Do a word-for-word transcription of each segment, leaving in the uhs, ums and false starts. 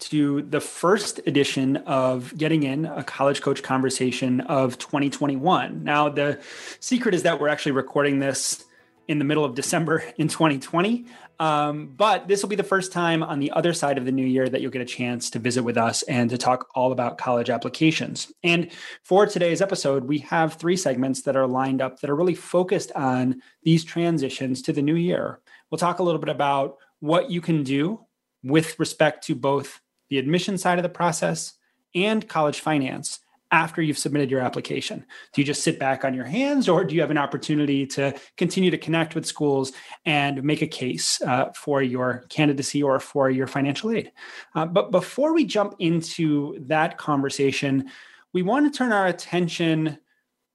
to the first edition of Getting In, a College Coach Conversation of twenty twenty-one. Now, the secret is that we're actually recording this in the middle of December in twenty twenty, um, but this will be the first time on the other side of the new year that you'll get a chance to visit with us and to talk all about college applications. And for today's episode, we have three segments that are lined up that are really focused on these transitions to the new year. We'll talk a little bit about what you can do with respect to both the admission side of the process and college finance after you've submitted your application. Do you just sit back on your hands, or do you have an opportunity to continue to connect with schools and make a case uh, for your candidacy or for your financial aid? Uh, but before we jump into that conversation, we want to turn our attention,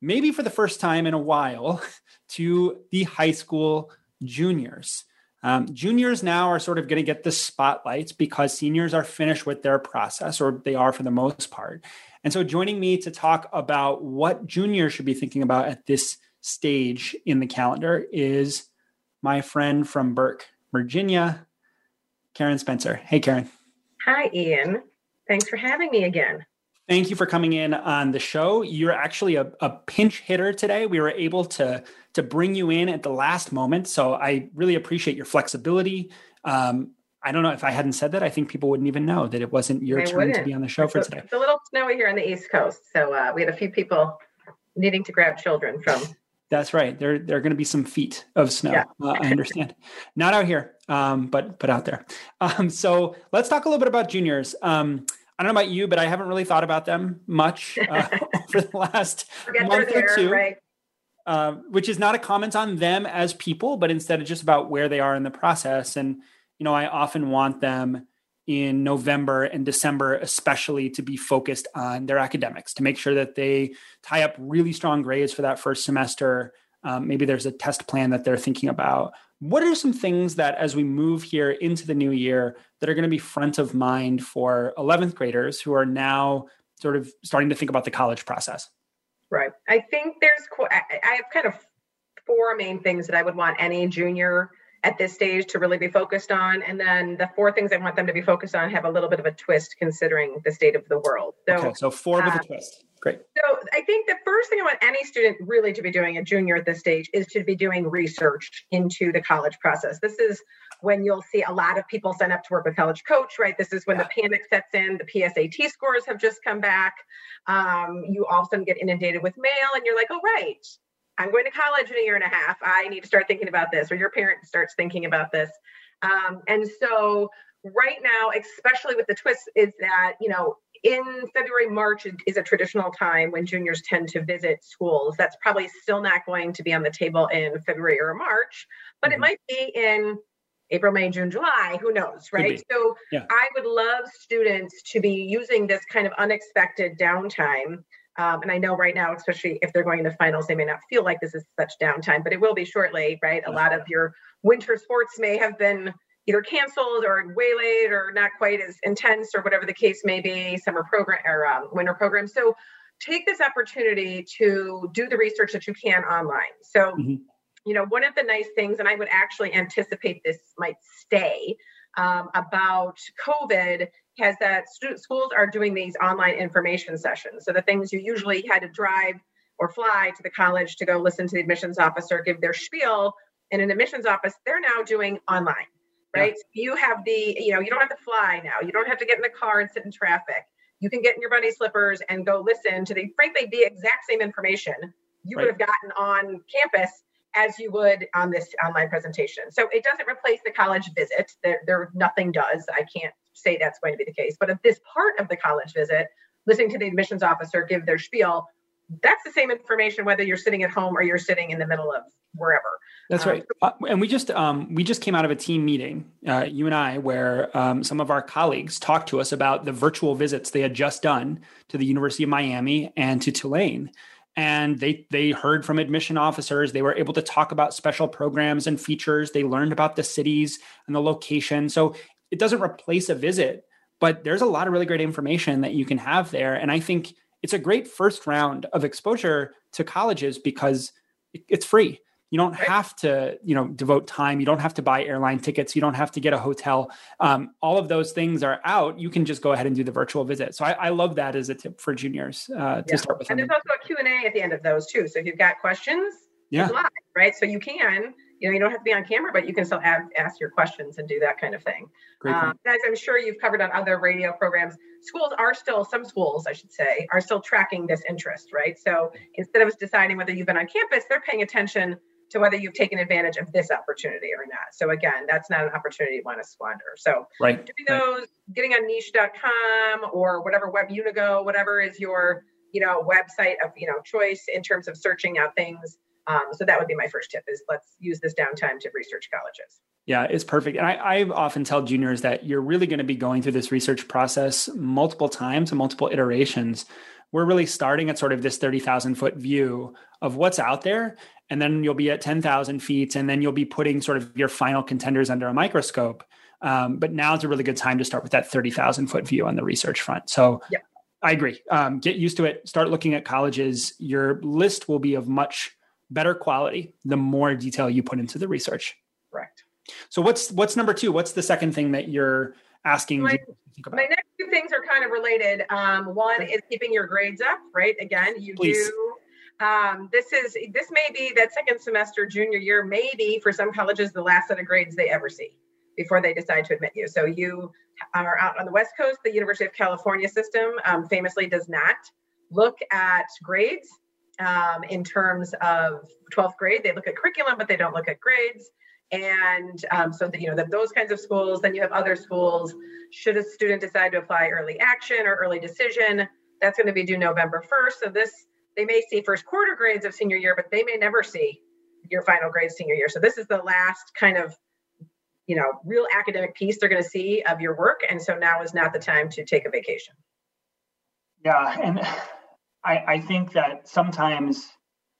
maybe for the first time in a while, to the high school juniors. Um, juniors now are sort of going to get the spotlights because seniors are finished with their process, or they are for the most part. And so joining me to talk about what juniors should be thinking about at this stage in the calendar is my friend from Burke, Virginia, Karen Spencer. Hey, Karen. Hi, Ian. Thanks for having me again. Thank you for coming in on the show. You're actually a, a pinch hitter today. We were able to, to bring you in at the last moment. So I really appreciate your flexibility. Um, I don't know if I hadn't said that, I think people wouldn't even know that it wasn't your I turn wouldn't. to be on the show it's for a, today. It's a little snowy here on the East Coast. So uh, we had a few people needing to grab children from. That's right. There, there are going to be some feet of snow. Yeah. uh, I understand. Not out here, um, but, but out there. Um, so let's talk a little bit about juniors. Um, I don't know about you, but I haven't really thought about them much uh, over the last month there, or two, right. uh, which is not a comment on them as people, but instead it's just about where they are in the process. And, you know, I often want them in November and December, especially, to be focused on their academics, to make sure that they tie up really strong grades for that first semester. Um, maybe there's a test plan that they're thinking about. What are some things that, as we move here into the new year, that are going to be front of mind for eleventh graders who are now sort of starting to think about the college process? Right. I think there's, I have kind of four main things that I would want any junior at this stage to really be focused on. And then the four things I want them to be focused on have a little bit of a twist considering the state of the world. So, okay, so four with um, a twist. Great. So I think the first thing I want any student really to be doing, a junior at this stage, is to be doing research into the college process. This is when you'll see a lot of people sign up to work with College Coach, right? This is when yeah. the panic sets in. The P S A T scores have just come back. Um, you all of a sudden get inundated with mail and you're like, oh, right, I'm going to college in a year and a half. I need to start thinking about this. Or your parent starts thinking about this. Um, and so right now, especially with the twist, is that, you know, in February, March is a traditional time when juniors tend to visit schools. That's probably still not going to be on the table in February or March, but mm-hmm. it might be in April, May, June, July, who knows, right? So yeah. I would love students to be using this kind of unexpected downtime. Um, and I know right now, especially if they're going into finals, they may not feel like this is such downtime, but it will be shortly, right? Yeah. A lot of your winter sports may have been either canceled or way late or not quite as intense or whatever the case may be, summer program or um, winter program. So take this opportunity to do the research that you can online. So, mm-hmm. you know, one of the nice things, and I would actually anticipate this might stay um, about COVID, has that stu- schools are doing these online information sessions. So the things you usually had to drive or fly to the college to go listen to the admissions officer give their spiel in an admissions office, they're now doing online. Right. So you have the, you know, you don't have to fly now. You don't have to get in the car and sit in traffic. You can get in your bunny slippers and go listen to the, frankly, the exact same information you right. would have gotten on campus as you would on this online presentation. So it doesn't replace the college visit. There, there nothing does. I can't say that's going to be the case. But if this part of the college visit, listening to the admissions officer give their spiel, that's the same information whether you're sitting at home or you're sitting in the middle of wherever. That's right. Um, and we just um, we just came out of a team meeting, uh, you and I, where um, some of our colleagues talked to us about the virtual visits they had just done to the University of Miami and to Tulane. And they they heard from admission officers. They were able to talk about special programs and features. They learned about the cities and the location. So it doesn't replace a visit, but there's a lot of really great information that you can have there. And I think it's a great first round of exposure to colleges because it's free. You don't have to, you know, devote time. You don't have to buy airline tickets. You don't have to get a hotel. Um, all of those things are out. You can just go ahead and do the virtual visit. So I, I love that as a tip for juniors uh, to yeah. start with. And there's also a Q and A at the end of those too. So if you've got questions, yeah. live, right? So you can, you know, you don't have to be on camera, but you can still have, ask your questions and do that kind of thing. Great um, guys, I'm sure you've covered on other radio programs. Schools are still, some schools, I should say, are still tracking this interest, right? So instead of deciding whether you've been on campus, they're paying attention to whether you've taken advantage of this opportunity or not. So again, that's not an opportunity you want to squander. So right, doing those, right. getting on niche dot com or whatever web, unigo, whatever is your, you know, website of, you know, choice in terms of searching out things. Um, so that would be my first tip is let's use this downtime to research colleges. Yeah, it's perfect. And I, I often tell juniors that you're really going to be going through this research process multiple times and multiple iterations. We're really starting at sort of this thirty thousand foot view of what's out there. And then you'll be at ten thousand feet, and then you'll be putting sort of your final contenders under a microscope. Um, but now is a really good time to start with that thirty thousand foot view on the research front. So yeah. I agree. Um, get used to it. Start looking at colleges. Your list will be of much better quality the more detail you put into the research. Correct. So what's what's number two? What's the second thing that you're asking? My, my next two things are kind of related. Um, one is keeping your grades up, right? Again, you Please. do... Um, this is, this may be that second semester, junior year, maybe for some colleges, the last set of grades they ever see before they decide to admit you. So you are out on the West Coast, the University of California system, um, famously does not look at grades, um, in terms of twelfth grade. They look at curriculum, but they don't look at grades. And, um, so that, you know, that those kinds of schools, then you have other schools, should a student decide to apply early action or early decision, that's going to be due November first. So this, they may see first quarter grades of senior year, but they may never see your final grades senior year. So this is the last kind of, you know, real academic piece they're going to see of your work. And so now is not the time to take a vacation. Yeah. And I, I think that sometimes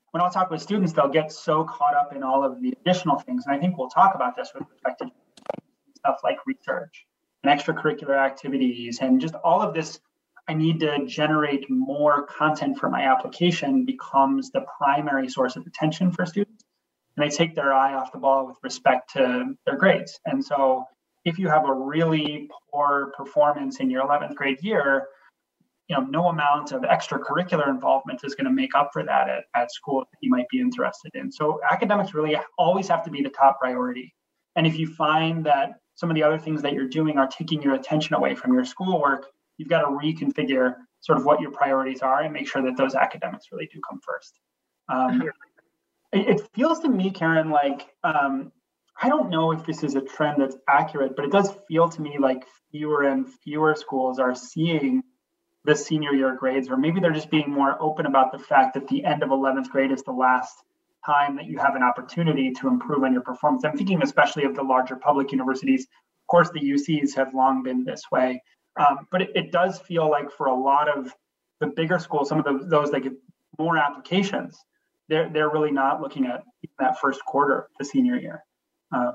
when I'll talk with students, they'll get so caught up in all of the additional things. And I think we'll talk about this with respect to stuff like research and extracurricular activities and just all of this. I need to generate more content for my application becomes the primary source of attention for students. And they take their eye off the ball with respect to their grades. And so if you have a really poor performance in your eleventh grade year, you know, no amount of extracurricular involvement is going to make up for that at, at school that you might be interested in. So academics really always have to be the top priority. And if you find that some of the other things that you're doing are taking your attention away from your schoolwork, you've got to reconfigure sort of what your priorities are and make sure that those academics really do come first. Um, it, it feels to me, Karen, like, um, I don't know if this is a trend that's accurate, but it does feel to me like fewer and fewer schools are seeing the senior year grades, or maybe they're just being more open about the fact that the end of eleventh grade is the last time that you have an opportunity to improve on your performance. I'm thinking especially of the larger public universities. Of course, the U Cs have long been this way. Um, but it, it does feel like for a lot of the bigger schools, some of the, those that get more applications, they're they're really not looking at that first quarter, the senior year. Um,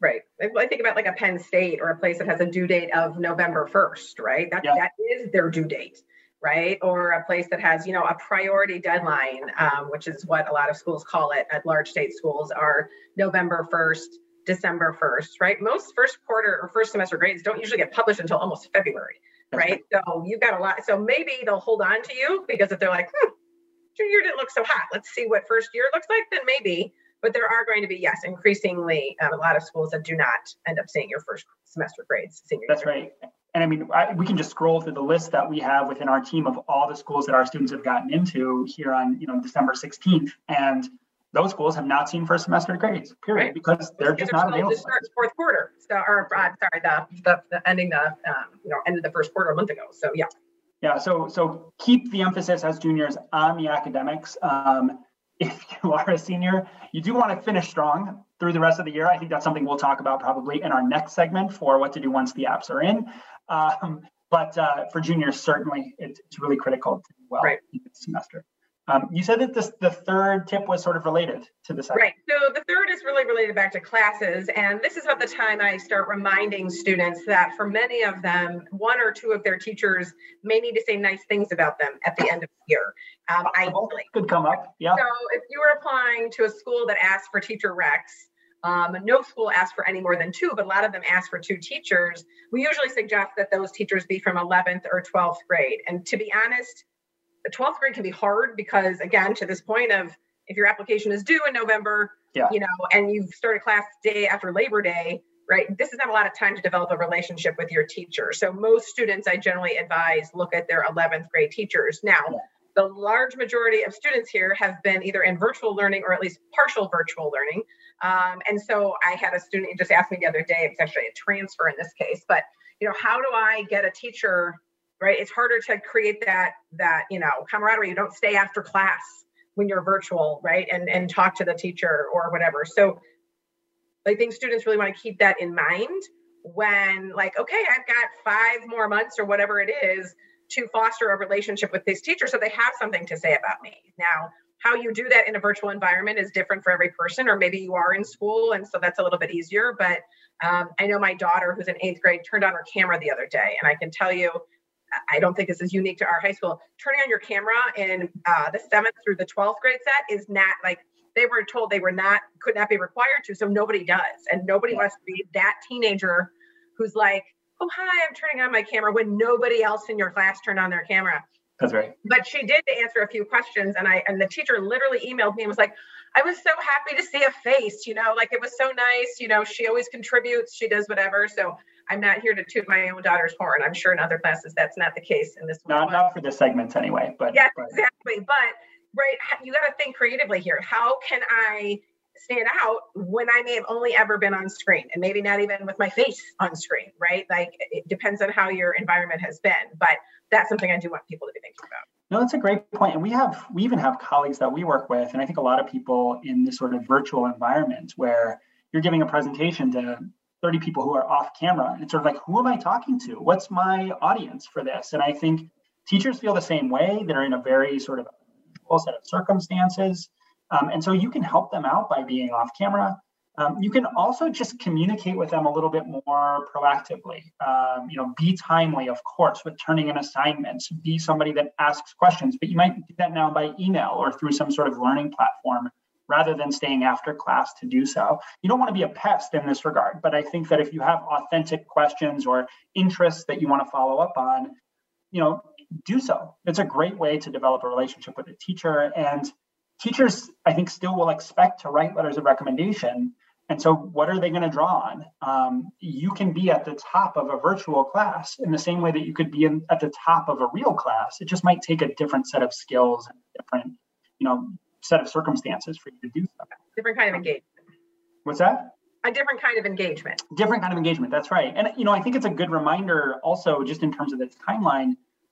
right. I think about like a Penn State or a place that has a due date of November first, right? That, yeah. that is their due date, right? Or a place that has, you know, a priority deadline, um, which is what a lot of schools call it at large state schools are November first. December first, right? Most first quarter or first semester grades don't usually get published until almost February, right? So you've got a lot. So maybe they'll hold on to you because if they're like, hmm, junior year didn't look so hot. Let's see what first year looks like, then maybe. But there are going to be, yes, increasingly um, a lot of schools that do not end up seeing your first semester grades. Senior That's year. Right. And I mean, I, we can just scroll through the list that we have within our team of all the schools that our students have gotten into here on, you know, December sixteenth. And those schools have not seen first semester grades, period, right. because they're just not available. This starts fourth quarter, so, or uh, sorry, the, the, the ending the um, you know end of the first quarter a month ago. So yeah, Yeah, so so keep the emphasis as juniors on the academics. Um, if you are a senior, you do want to finish strong through the rest of the year. I think that's something we'll talk about probably in our next segment for what to do once the apps are in. Um, but uh, for juniors, certainly it's really critical to do well right. this semester. Um, you said that this, the third tip was sort of related to the second. Right. So the third is really related back to classes. And this is about the time I start reminding students that for many of them, one or two of their teachers may need to say nice things about them at the end of the year. Um, I could come up. Yeah. So if you were applying to a school that asked for teacher recs, Um, no school asks for any more than two, but a lot of them ask for two teachers. We usually suggest that those teachers be from eleventh or twelfth grade. And to be honest, the twelfth grade can be hard because, again, to this point of if your application is due in November, yeah. you know, and you start a class day after Labor Day, right? This is not a lot of time to develop a relationship with your teacher. So most students, I generally advise, look at their eleventh grade teachers. Now, yeah. the large majority of students here have been either in virtual learning or at least partial virtual learning. Um, and so I had a student just ask me the other day, it was actually a transfer in this case, but, you know, how do I get a teacher, right? It's harder to create that, that, you know, camaraderie. You don't stay after class when you're virtual, right? And, and talk to the teacher or whatever. So I think students really want to keep that in mind when like, okay, I've got five more months or whatever it is to foster a relationship with this teacher. So they have something to say about me. Now, how you do that in a virtual environment is different for every person, or maybe you are in school. And so that's a little bit easier. But um, I know my daughter, who's in eighth grade, turned on her camera the other day. And I can tell you, I don't think this is unique to our high school. Turning on your camera in uh, the seventh through the twelfth grade set is not like they were told they were not, could not be required to. So nobody does. And nobody wants to be that teenager who's like, oh, hi, I'm turning on my camera when nobody else in your class turned on their camera. That's right. But she did answer a few questions, and I and the teacher literally emailed me and was like, I was so happy to see a face, you know, like it was so nice. You know, she always contributes. She does whatever. So I'm not here to toot my own daughter's horn. I'm sure in other classes that's not the case in this one. Not, not for the segments anyway. But yes, but. Exactly. But, right, you got to think creatively here. How can I stand out when I may have only ever been on screen and maybe not even with my face on screen, right? Like it depends on how your environment has been, but that's something I do want people to be thinking about. No, that's a great point. And we have, we even have colleagues that we work with. And I think a lot of people in this sort of virtual environment where you're giving a presentation to thirty people who are off camera. And it's sort of like, who am I talking to? What's my audience for this? And I think teachers feel the same way. They're in a very sort of full set of circumstances. Um, and so you can help them out by being off camera. Um, you can also just communicate with them a little bit more proactively. Um, you know, be timely, of course, with turning in assignments. Be somebody that asks questions, but you might do that now by email or through some sort of learning platform rather than staying after class to do so. You don't want to be a pest in this regard, but I think that if you have authentic questions or interests that you want to follow up on, you know, do so. It's a great way to develop a relationship with a teacher. And teachers, I think, still will expect to write letters of recommendation. And so what are they going to draw on? Um, you can be at the top of a virtual class in the same way that you could be in, at the top of a real class. It just might take a different set of skills and a different, you know, set of circumstances for you to do so. Different kind of engagement. What's that? A different kind of engagement. Different kind of engagement. That's right. And, you know, I think it's a good reminder also just in terms of this timeline.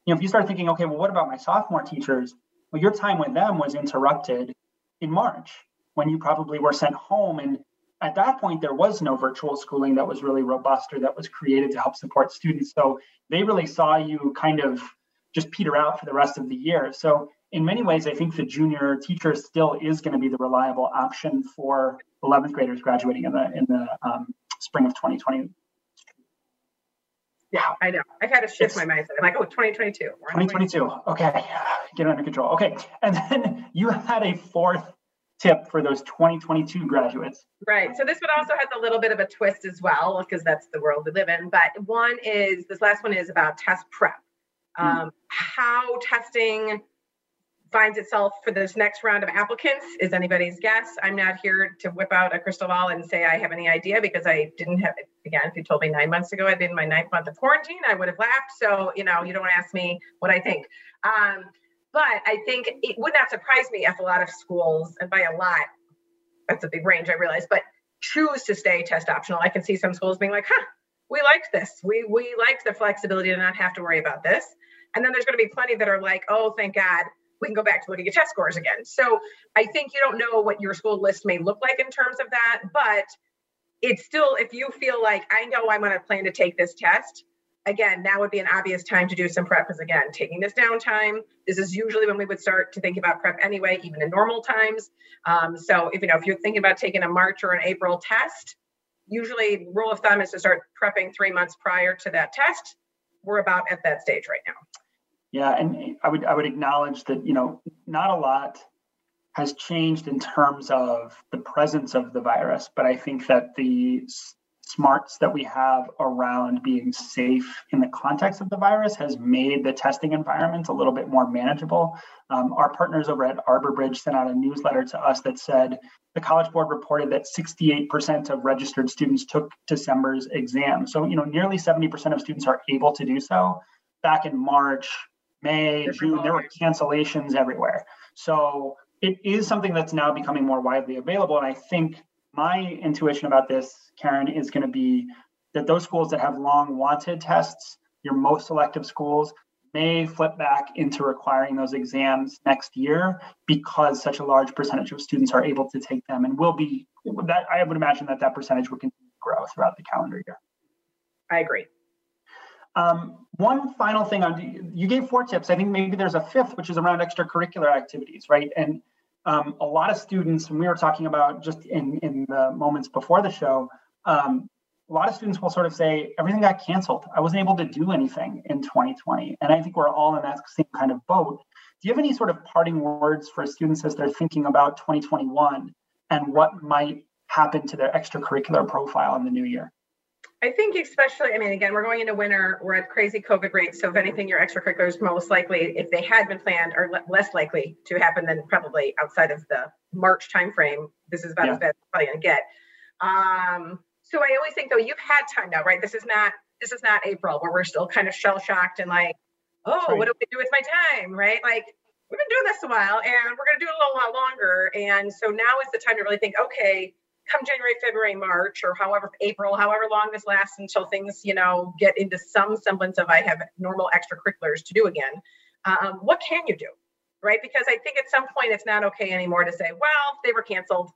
You know, if you start thinking, okay, well, what about my sophomore teachers? Well, your time with them was interrupted in March when you probably were sent home. And at that point, there was no virtual schooling that was really robust or that was created to help support students. So they really saw you kind of just peter out for the rest of the year. So in many ways, I think the junior teacher still is going to be the reliable option for eleventh graders graduating in the in the um, spring of twenty twenty. Yeah, I know. I've had to shift it's, my mindset. I'm like, oh, twenty twenty-two. twenty twenty-two. Okay. Get it under control. Okay. And then you had a fourth tip for those twenty twenty-two graduates. Right. So this one also has a little bit of a twist as well, because that's the world we live in. But one is, this last one is about test prep. Um, mm. How testing finds itself for this next round of applicants is anybody's guess. I'm not here to whip out a crystal ball and say I have any idea because I didn't have it. Again, if you told me nine months ago, I'd been in my ninth month of quarantine, I would have laughed. So, you know, you don't ask me what I think. Um, but I think it would not surprise me if a lot of schools, and by a lot, that's a big range, I realize, but choose to stay test optional. I can see some schools being like, huh, we liked this. We, we liked the flexibility to not have to worry about this. And then there's going to be plenty that are like, oh, thank God, we can go back to looking at test scores again. So I think you don't know what your school list may look like in terms of that, but it's still, if you feel like, I know I'm going to plan to take this test, again, now would be an obvious time to do some prep, because again, taking this downtime, this is usually when we would start to think about prep anyway, even in normal times. Um, so if, you know, if you're thinking about taking a March or an April test, usually rule of thumb is to start prepping three months prior to that test. We're about at that stage right now. Yeah. And I would, I would acknowledge that, you know, not a lot has changed in terms of the presence of the virus, but I think that the smarts that we have around being safe in the context of the virus has made the testing environment a little bit more manageable. Um, our partners over at Arbor Bridge sent out a newsletter to us that said the College Board reported that sixty-eight percent of registered students took December's exam. So, you know, nearly seventy percent of students are able to do so. Back in March, May, June, there were cancellations everywhere. So it is something that's now becoming more widely available. And I think my intuition about this, Karen, is going to be that those schools that have long wanted tests, your most selective schools, may flip back into requiring those exams next year because such a large percentage of students are able to take them, and will be, that I would imagine that that percentage will continue to grow throughout the calendar year. I agree. Um, one final thing on, you gave four tips. I think maybe there's a fifth, which is around extracurricular activities, right? And Um, a lot of students, and we were talking about just in, in the moments before the show, um, a lot of students will sort of say, everything got canceled. I wasn't able to do anything in twenty twenty. And I think we're all in that same kind of boat. Do you have any sort of parting words for students as they're thinking about twenty twenty-one and what might happen to their extracurricular profile in the new year? I think especially, I mean, again, we're going into winter, we're at crazy COVID rates. So if anything, your extracurriculars most likely, if they had been planned, are le- less likely to happen than probably outside of the March timeframe. This is about yeah. as bad as probably going to get. Um, so I always think, though, you've had time now, right? This is not, this is not April where we're still kind of shell shocked and like, oh, right. What do we do with my time, right? Like, we've been doing this a while and we're going to do it a little while longer. And so now is the time to really think, okay, come January, February, March, or however, April, however long this lasts until things, you know, get into some semblance of I have normal extracurriculars to do again. Um, what can you do? Right? Because I think at some point it's not okay anymore to say, well, they were canceled.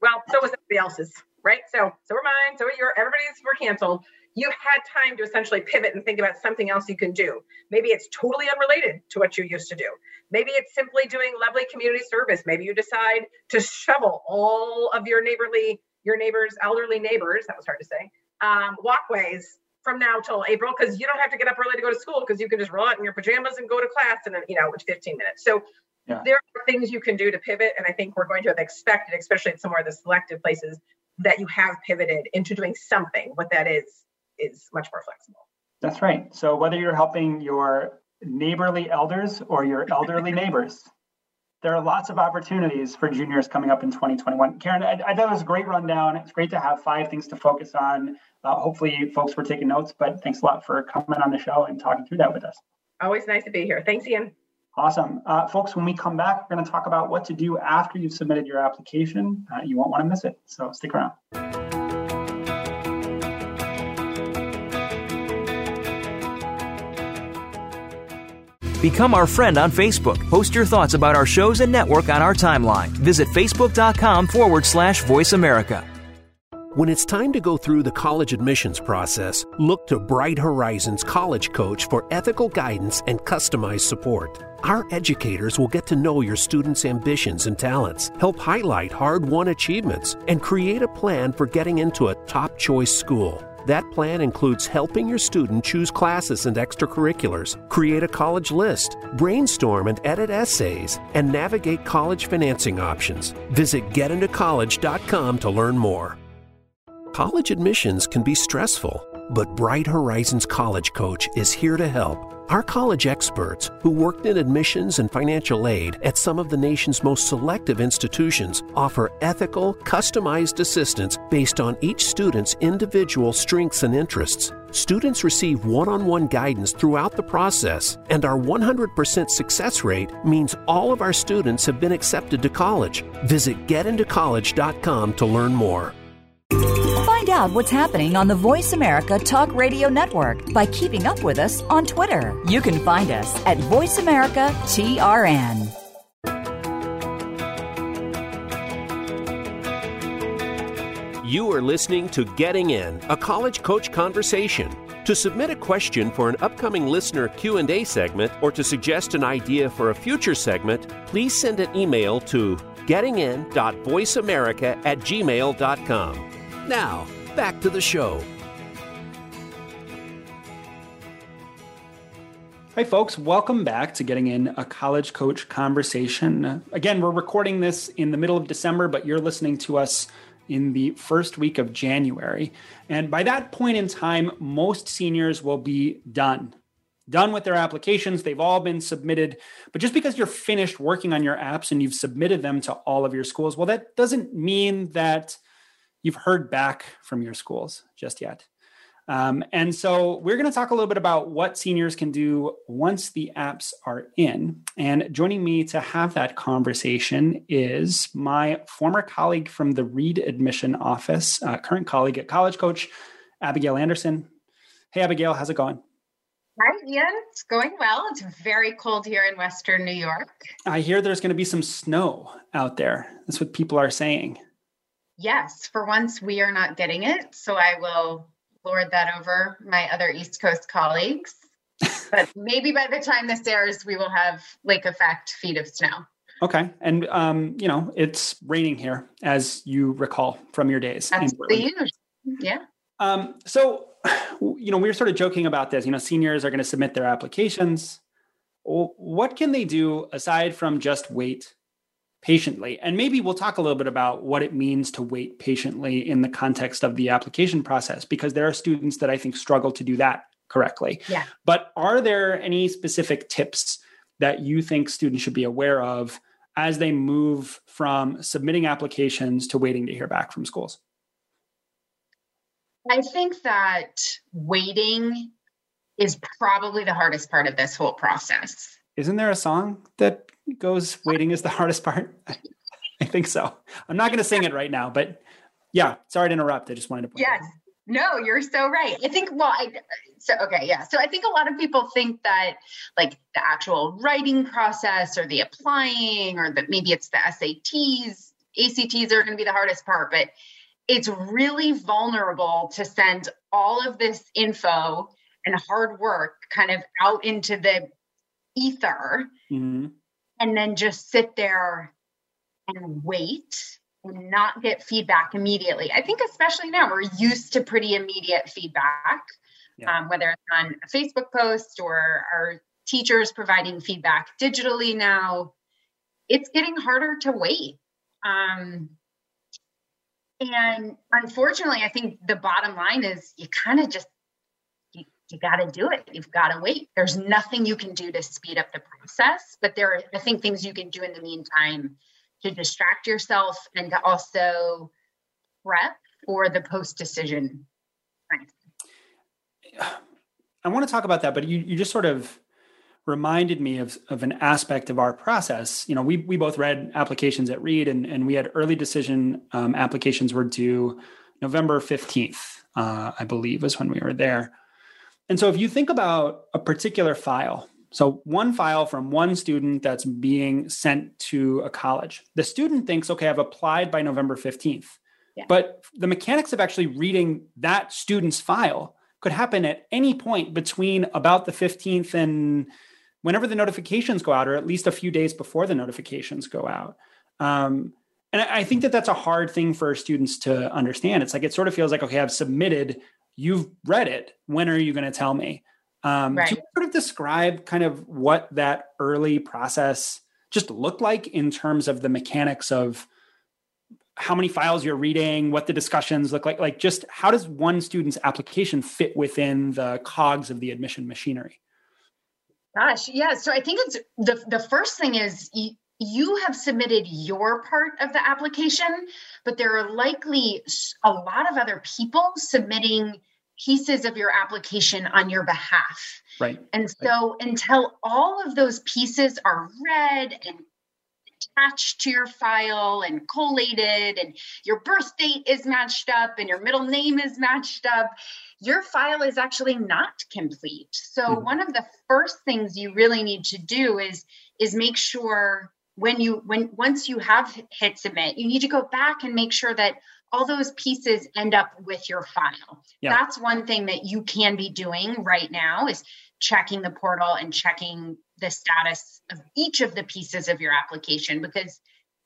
Well, so was everybody else's, right? So, so were mine. So were your, everybody's were canceled. You had time to essentially pivot and think about something else you can do. Maybe it's totally unrelated to what you used to do. Maybe it's simply doing lovely community service. Maybe you decide to shovel all of your neighborly, your neighbors, elderly neighbors, that was hard to say, um, walkways from now till April, because you don't have to get up early to go to school because you can just roll out in your pajamas and go to class in, you know, fifteen minutes. So yeah. There are things you can do to pivot. And I think we're going to have expected, especially in some of the selective places, that you have pivoted into doing something. What that is, is much more flexible. That's right. So whether you're helping your neighborly elders or your elderly neighbors, there are lots of opportunities for juniors coming up in twenty twenty-one. Karen, I, I thought it was a great rundown. It's great to have five things to focus on. Uh, hopefully folks were taking notes, but thanks a lot for coming on the show and talking through that with us. Always nice to be here. Thanks, Ian. Awesome. Uh, folks, when we come back, we're going to talk about what to do after you've submitted your application. Uh, you won't want to miss it. So stick around. Become our friend on Facebook. Post your thoughts about our shows and network on our timeline. Visit facebook.com forward slash Voice America. When it's time to go through the college admissions process, look to Bright Horizons College Coach for ethical guidance and customized support. Our educators will get to know your students' ambitions and talents, help highlight hard-won achievements, and create a plan for getting into a top-choice school. That plan includes helping your student choose classes and extracurriculars, create a college list, brainstorm and edit essays, and navigate college financing options. Visit get into college dot com to learn more. College admissions can be stressful, but Bright Horizons College Coach is here to help. Our college experts, who worked in admissions and financial aid at some of the nation's most selective institutions, offer ethical, customized assistance based on each student's individual strengths and interests. Students receive one-on-one guidance throughout the process, and our one hundred percent success rate means all of our students have been accepted to college. Visit get into college dot com to learn more. out what's happening on the Voice America Talk Radio Network by keeping up with us on Twitter. You can find us at Voice America T R N. You are listening to Getting In, a College Coach Conversation. To submit a question for an upcoming listener Q and A segment or to suggest an idea for a future segment, please send an email to gettingin dot voice america at gmail dot com. Now, back to the show. Hi, folks. Welcome back to Getting In, a College Coach Conversation. Again, we're recording this in the middle of December, but you're listening to us in the first week of January. And by that point in time, most seniors will be done. Done with their applications. They've all been submitted. But just because you're finished working on your apps and you've submitted them to all of your schools, well, that doesn't mean that you've heard back from your schools just yet. Um, and so we're going to talk a little bit about what seniors can do once the apps are in. And joining me to have that conversation is my former colleague from the Reed Admission Office, uh, current colleague at College Coach, Abigail Anderson. Hey, Abigail, how's it going? Hi, Ian. It's going well. It's very cold here in western New York. I hear there's going to be some snow out there. That's what people are saying. Yes. For once, we are not getting it. So I will lord that over my other East Coast colleagues. But maybe by the time this airs, we will have lake effect feet of snow. Okay. And, um, you know, it's raining here, as you recall from your days. That's the usual. Yeah. Um, so, you know, we were sort of joking about this. You know, seniors are going to submit their applications. What can they do aside from just wait patiently? And maybe we'll talk a little bit about what it means to wait patiently in the context of the application process, because there are students that I think struggle to do that correctly. Yeah. But are there any specific tips that you think students should be aware of as they move from submitting applications to waiting to hear back from schools? I think that waiting is probably the hardest part of this whole process. Isn't there a song that goes, waiting is the hardest part? I think so. I'm not going to sing it right now, but yeah, sorry to interrupt. I just wanted to point yes. out. No, you're so right. I think, well, I, so, okay. Yeah. So I think a lot of people think that like the actual writing process or the applying, or that maybe it's the S A Ts, A C Ts are going to be the hardest part, but it's really vulnerable to send all of this info and hard work kind of out into the ether. Mm-hmm. And then just sit there and wait and not get feedback immediately. I think especially now we're used to pretty immediate feedback, yeah. um, whether it's on a Facebook post or our teachers providing feedback digitally now. It's getting harder to wait. Um, and unfortunately, I think the bottom line is you kind of just, you got to do it. You've got to wait. There's nothing you can do to speed up the process, but there are, I think, things you can do in the meantime to distract yourself and to also prep for the post-decision. I want to talk about that, but you, you just sort of reminded me of, of an aspect of our process. You know, we, we both read applications at Reed, and, and we had early decision um, applications were due November fifteenth, uh, I believe was when we were there. And so if you think about a particular file, so one file from one student that's being sent to a college, the student thinks, okay, I've applied by November fifteenth. Yeah. But the mechanics of actually reading that student's file could happen at any point between about the fifteenth and whenever the notifications go out, or at least a few days before the notifications go out. Um, and I think that that's a hard thing for students to understand. It's like, it sort of feels like, okay, I've submitted, you've read it. When are you going to tell me? Um, right. Can you sort of describe kind of what that early process just looked like in terms of the mechanics of how many files you're reading, what the discussions look like, like just how does one student's application fit within the cogs of the admission machinery? Gosh, yeah. So I think it's the, the first thing is you, you have submitted your part of the application, but there are likely a lot of other people submitting pieces of your application on your behalf. Right. And so right. until all of those pieces are read and attached to your file and collated, and your birth date is matched up and your middle name is matched up, your file is actually not complete. So mm-hmm. one of the first things you really need to do is, is make sure when you, when, once you have hit submit, you need to go back and make sure that all those pieces end up with your file. Yeah. That's one thing that you can be doing right now, is checking the portal and checking the status of each of the pieces of your application, because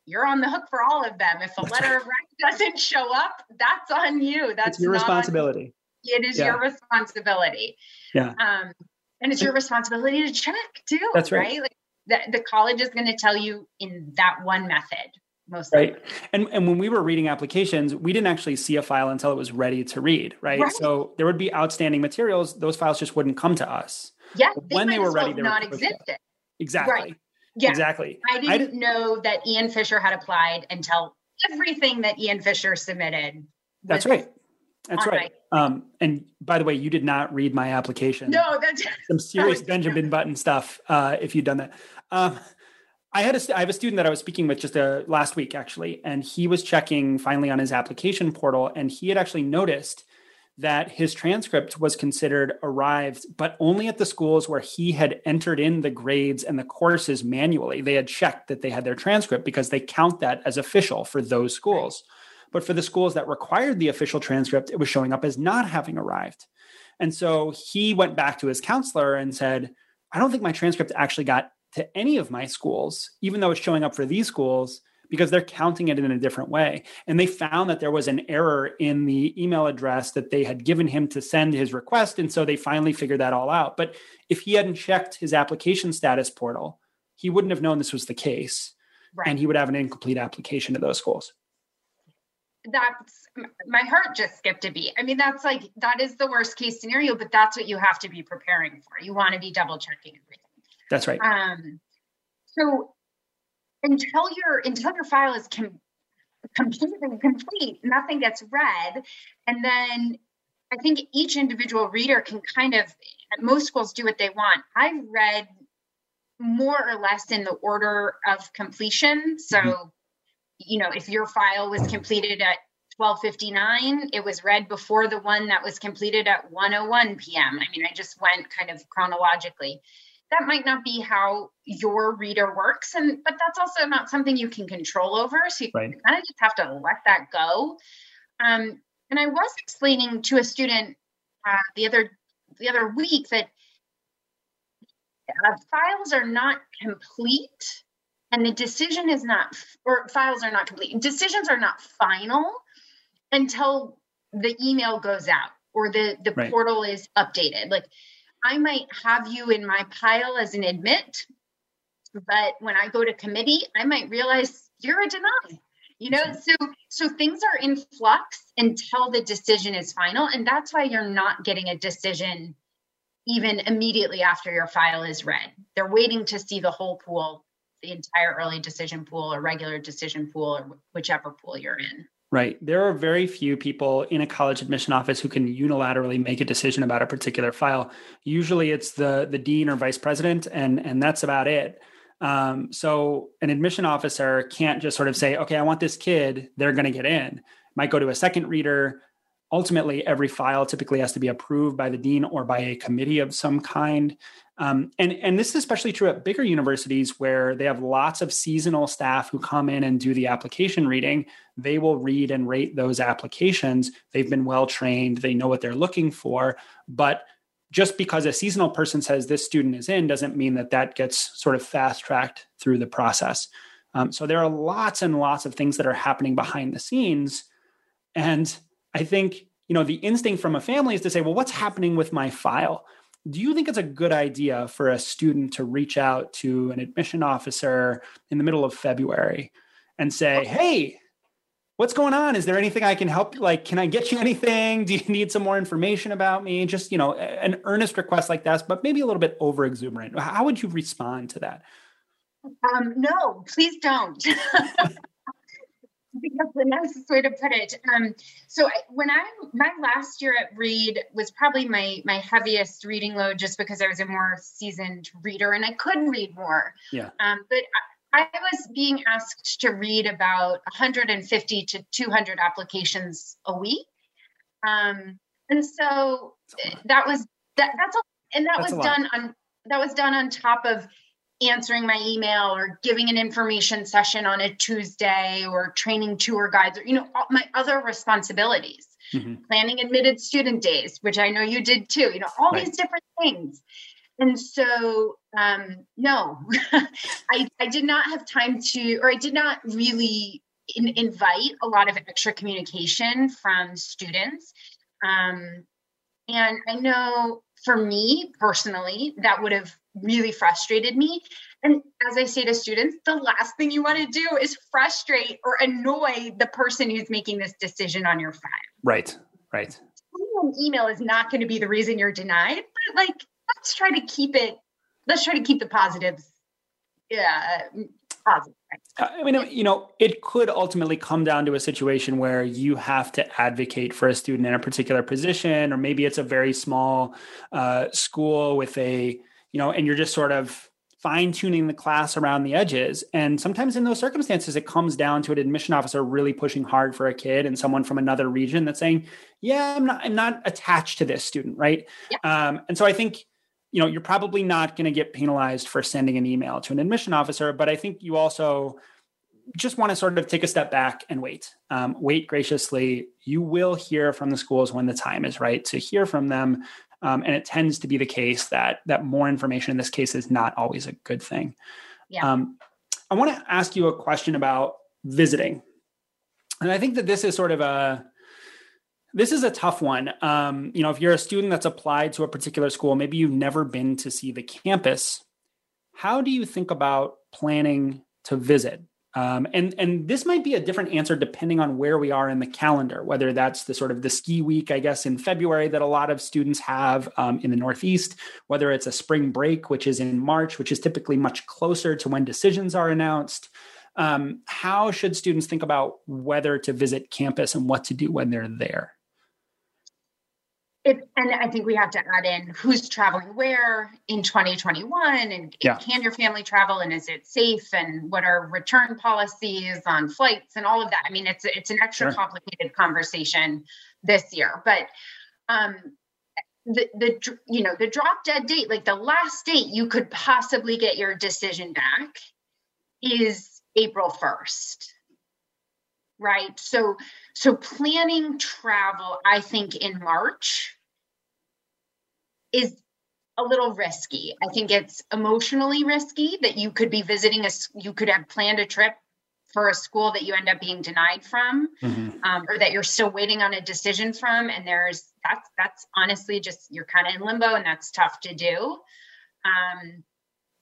you're on the hook for all of them. If a that's letter right. of rec doesn't show up, that's on you. That's it's your responsibility. You. It is yeah. your responsibility. Yeah. Um, and it's your responsibility to check too. That's right. right? Like the, the college is going to tell you in that one method. Mostly. Right. And and when we were reading applications, we didn't actually see a file until it was ready to read, right? right. So there would be outstanding materials. Those files just wouldn't come to us. Yeah. They when they were ready, they not existed. Exactly. Right. Yeah. Exactly. I didn't, I didn't know that Ian Fisher had applied until everything that Ian Fisher submitted. That's right. That's right. My- um, and by the way, you did not read my application. No, that's some serious Benjamin Button stuff. Uh, if you'd done that. Um, I had a, I have a student that I was speaking with just uh, last week, actually, and he was checking finally on his application portal, and he had actually noticed that his transcript was considered arrived, but only at the schools where he had entered in the grades and the courses manually. They had checked that they had their transcript because they count that as official for those schools. But for the schools that required the official transcript, it was showing up as not having arrived. And so he went back to his counselor and said, I don't think my transcript actually got to any of my schools, even though it's showing up for these schools, because they're counting it in a different way. And they found that there was an error in the email address that they had given him to send his request. And so they finally figured that all out. But if he hadn't checked his application status portal, he wouldn't have known this was the case. Right. And he would have an incomplete application to those schools. That's, my heart just skipped a beat. I mean, that's like, that is the worst case scenario, but that's what you have to be preparing for. You want to be double checking everything. That's right. Um, so until your until your file is com- completely complete, nothing gets read. And then I think each individual reader can kind of, most schools do what they want. I've read more or less in the order of completion. So, mm-hmm. you know, if your file was completed at twelve fifty-nine, it was read before the one that was completed at one oh one p.m. I mean, I just went kind of chronologically. That might not be how your reader works, and but that's also not something you can control over. So you right. kind of just have to let that go. Um, and I was explaining to a student uh, the other the other week that uh, files are not complete, and the decision is not, or files are not complete. Decisions are not final until the email goes out or the the right. portal is updated. Like, I might have you in my pile as an admit, but when I go to committee, I might realize you're a deny, you know? So, so things are in flux until the decision is final. And that's why you're not getting a decision even immediately after your file is read. They're waiting to see the whole pool, the entire early decision pool or regular decision pool or whichever pool you're in. Right. There are very few people in a college admission office who can unilaterally make a decision about a particular file. Usually it's the the dean or vice president, and, and that's about it. Um, so an admission officer can't just sort of say, okay, I want this kid, they're going to get in. Might go to a second reader. Ultimately, every file typically has to be approved by the dean or by a committee of some kind. Um, and, and this is especially true at bigger universities where they have lots of seasonal staff who come in and do the application reading. They will read and rate those applications. They've been well-trained. They know what they're looking for. But just because a seasonal person says this student is in doesn't mean that that gets sort of fast-tracked through the process. Um, so there are lots and lots of things that are happening behind the scenes. And I think, you know, the instinct from a family is to say, well, what's happening with my file? Do you think it's a good idea for a student to reach out to an admission officer in the middle of February and say, hey, what's going on? Is there anything I can help? Like, can I get you anything? Do you need some more information about me? Just, you know, an earnest request like that, but maybe a little bit over exuberant. How would you respond to that? Um, no, please don't. I think that's the nicest way to put it. Um, so I, when I, my last year at Reed was probably my, my heaviest reading load just because I was a more seasoned reader and I could read more. Yeah. Um, but I was being asked to read about one hundred fifty to two hundred applications a week. Um, and so that was, that, that's, a, and that that's was done on, that was done on top of answering my email or giving an information session on a Tuesday or training tour guides or, you know, all my other responsibilities, mm-hmm. planning admitted student days, which I know you did too, you know, all right. these different things. And so, um, no, I, I did not have time to, or I did not really in, invite a lot of extra communication from students. Um, and I know for me personally, that would have really frustrated me. And as I say to students, the last thing you want to do is frustrate or annoy the person who's making this decision on your file. Right, right. An email is not going to be the reason you're denied, but like, let's try to keep it, let's try to keep the positives. Yeah. Positive. I mean, you know, it could ultimately come down to a situation where you have to advocate for a student in a particular position, or maybe it's a very small uh, school with a, you know, and you're just sort of fine tuning the class around the edges. And sometimes in those circumstances, it comes down to an admission officer really pushing hard for a kid and someone from another region that's saying, yeah, I'm not, I'm not attached to this student. Right. Yeah. Um, and so I think, you know, you're probably not going to get penalized for sending an email to an admission officer, but I think you also just want to sort of take a step back and wait, um, wait graciously. You will hear from the schools when the time is right to hear from them. Um, and it tends to be the case that, that more information in this case is not always a good thing. Yeah. Um, I want to ask you a question about visiting. And I think that this is sort of a, This is a tough one. Um, you know, if you're a student that's applied to a particular school, maybe you've never been to see the campus. How do you think about planning to visit? Um, and, and this might be a different answer depending on where we are in the calendar, whether that's the sort of the ski week, I guess, in February that a lot of students have um, in the Northeast, whether it's a spring break, which is in March, which is typically much closer to when decisions are announced. Um, how should students think about whether to visit campus and what to do when they're there? It, and I think we have to add in who's traveling where in twenty twenty-one and yeah. can your family travel and is it safe and what are return policies on flights and all of that. I mean, it's, it's an extra sure. complicated conversation this year, but, um, the, the, you know, the drop dead date, like the last date you could possibly get your decision back is April first. Right. So, so planning travel, I think in March is a little risky. I think it's emotionally risky that you could be visiting a, you could have planned a trip for a school that you end up being denied from, mm-hmm. um, or that you're still waiting on a decision from. And there's, that's, that's honestly just, you're kind of in limbo and that's tough to do. Um,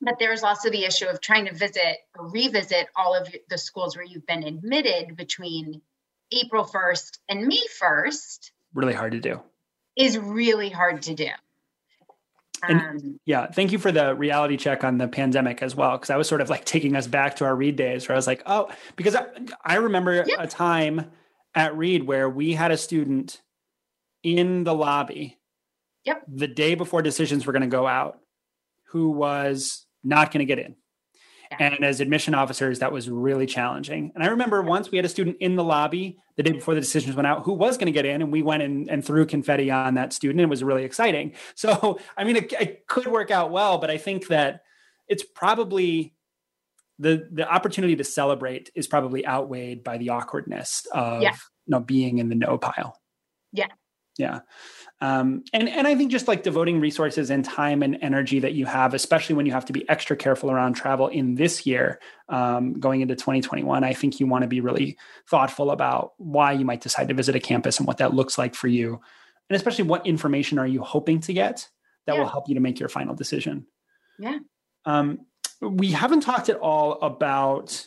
But there's also the issue of trying to visit or revisit all of the schools where you've been admitted between April first and May first. Really hard to do. Is really hard to do. Um, and, yeah. Thank you for the reality check on the pandemic as well. Cause I was sort of like taking us back to our Reed days where I was like, oh, because I, I remember yeah. a time at Reed where we had a student in the lobby yep. the day before decisions were going to go out, who was not going to get in. Yeah. And as admission officers, that was really challenging. And I remember once we had a student in the lobby the day before the decisions went out who was going to get in, and we went in and threw confetti on that student. It was really exciting. So, I mean, it, it could work out well, but I think that it's probably the, the opportunity to celebrate is probably outweighed by the awkwardness of yeah. you know, being in the no pile. Yeah. Yeah. Um, and, and I think just like devoting resources and time and energy that you have, especially when you have to be extra careful around travel in this year, um, going into twenty twenty-one, I think you want to be really thoughtful about why you might decide to visit a campus and what that looks like for you. And especially what information are you hoping to get that yeah. will help you to make your final decision. Yeah. Um, we haven't talked at all about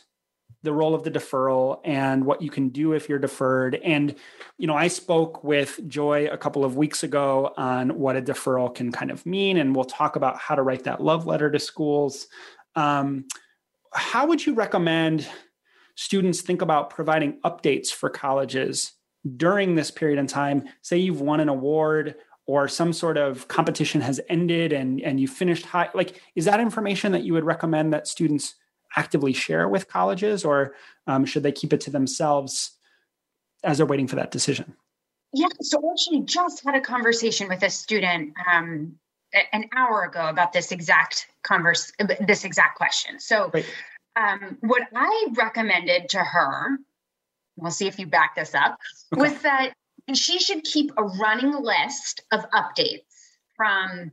the role of the deferral and what you can do if you're deferred. And, you know, I spoke with Joy a couple of weeks ago on what a deferral can kind of mean, and we'll talk about how to write that love letter to schools. Um, how would you recommend students think about providing updates for colleges during this period in time? Say you've won an award or some sort of competition has ended and, and you finished high. Like, is that information that you would recommend that students actively share with colleges, or um, should they keep it to themselves as they're waiting for that decision? Yeah. So we actually just had a conversation with a student um, an hour ago about this exact converse, this exact question. So um, what I recommended to her, we'll see if you back this up, okay, was that she should keep a running list of updates from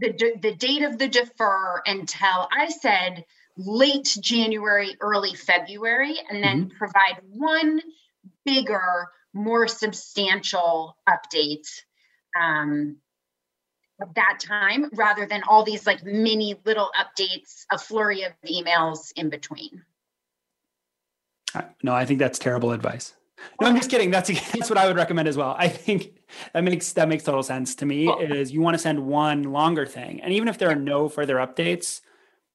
the, the date of the defer until, I said, late January, early February, and then mm-hmm. provide one bigger, more substantial update um, at that time, rather than all these like mini little updates, a flurry of emails in between. No, I think that's terrible advice. No, I'm just kidding. That's that's what I would recommend as well. I think that makes that makes total sense to me. Is you want to send one longer thing, and even if there are no further updates,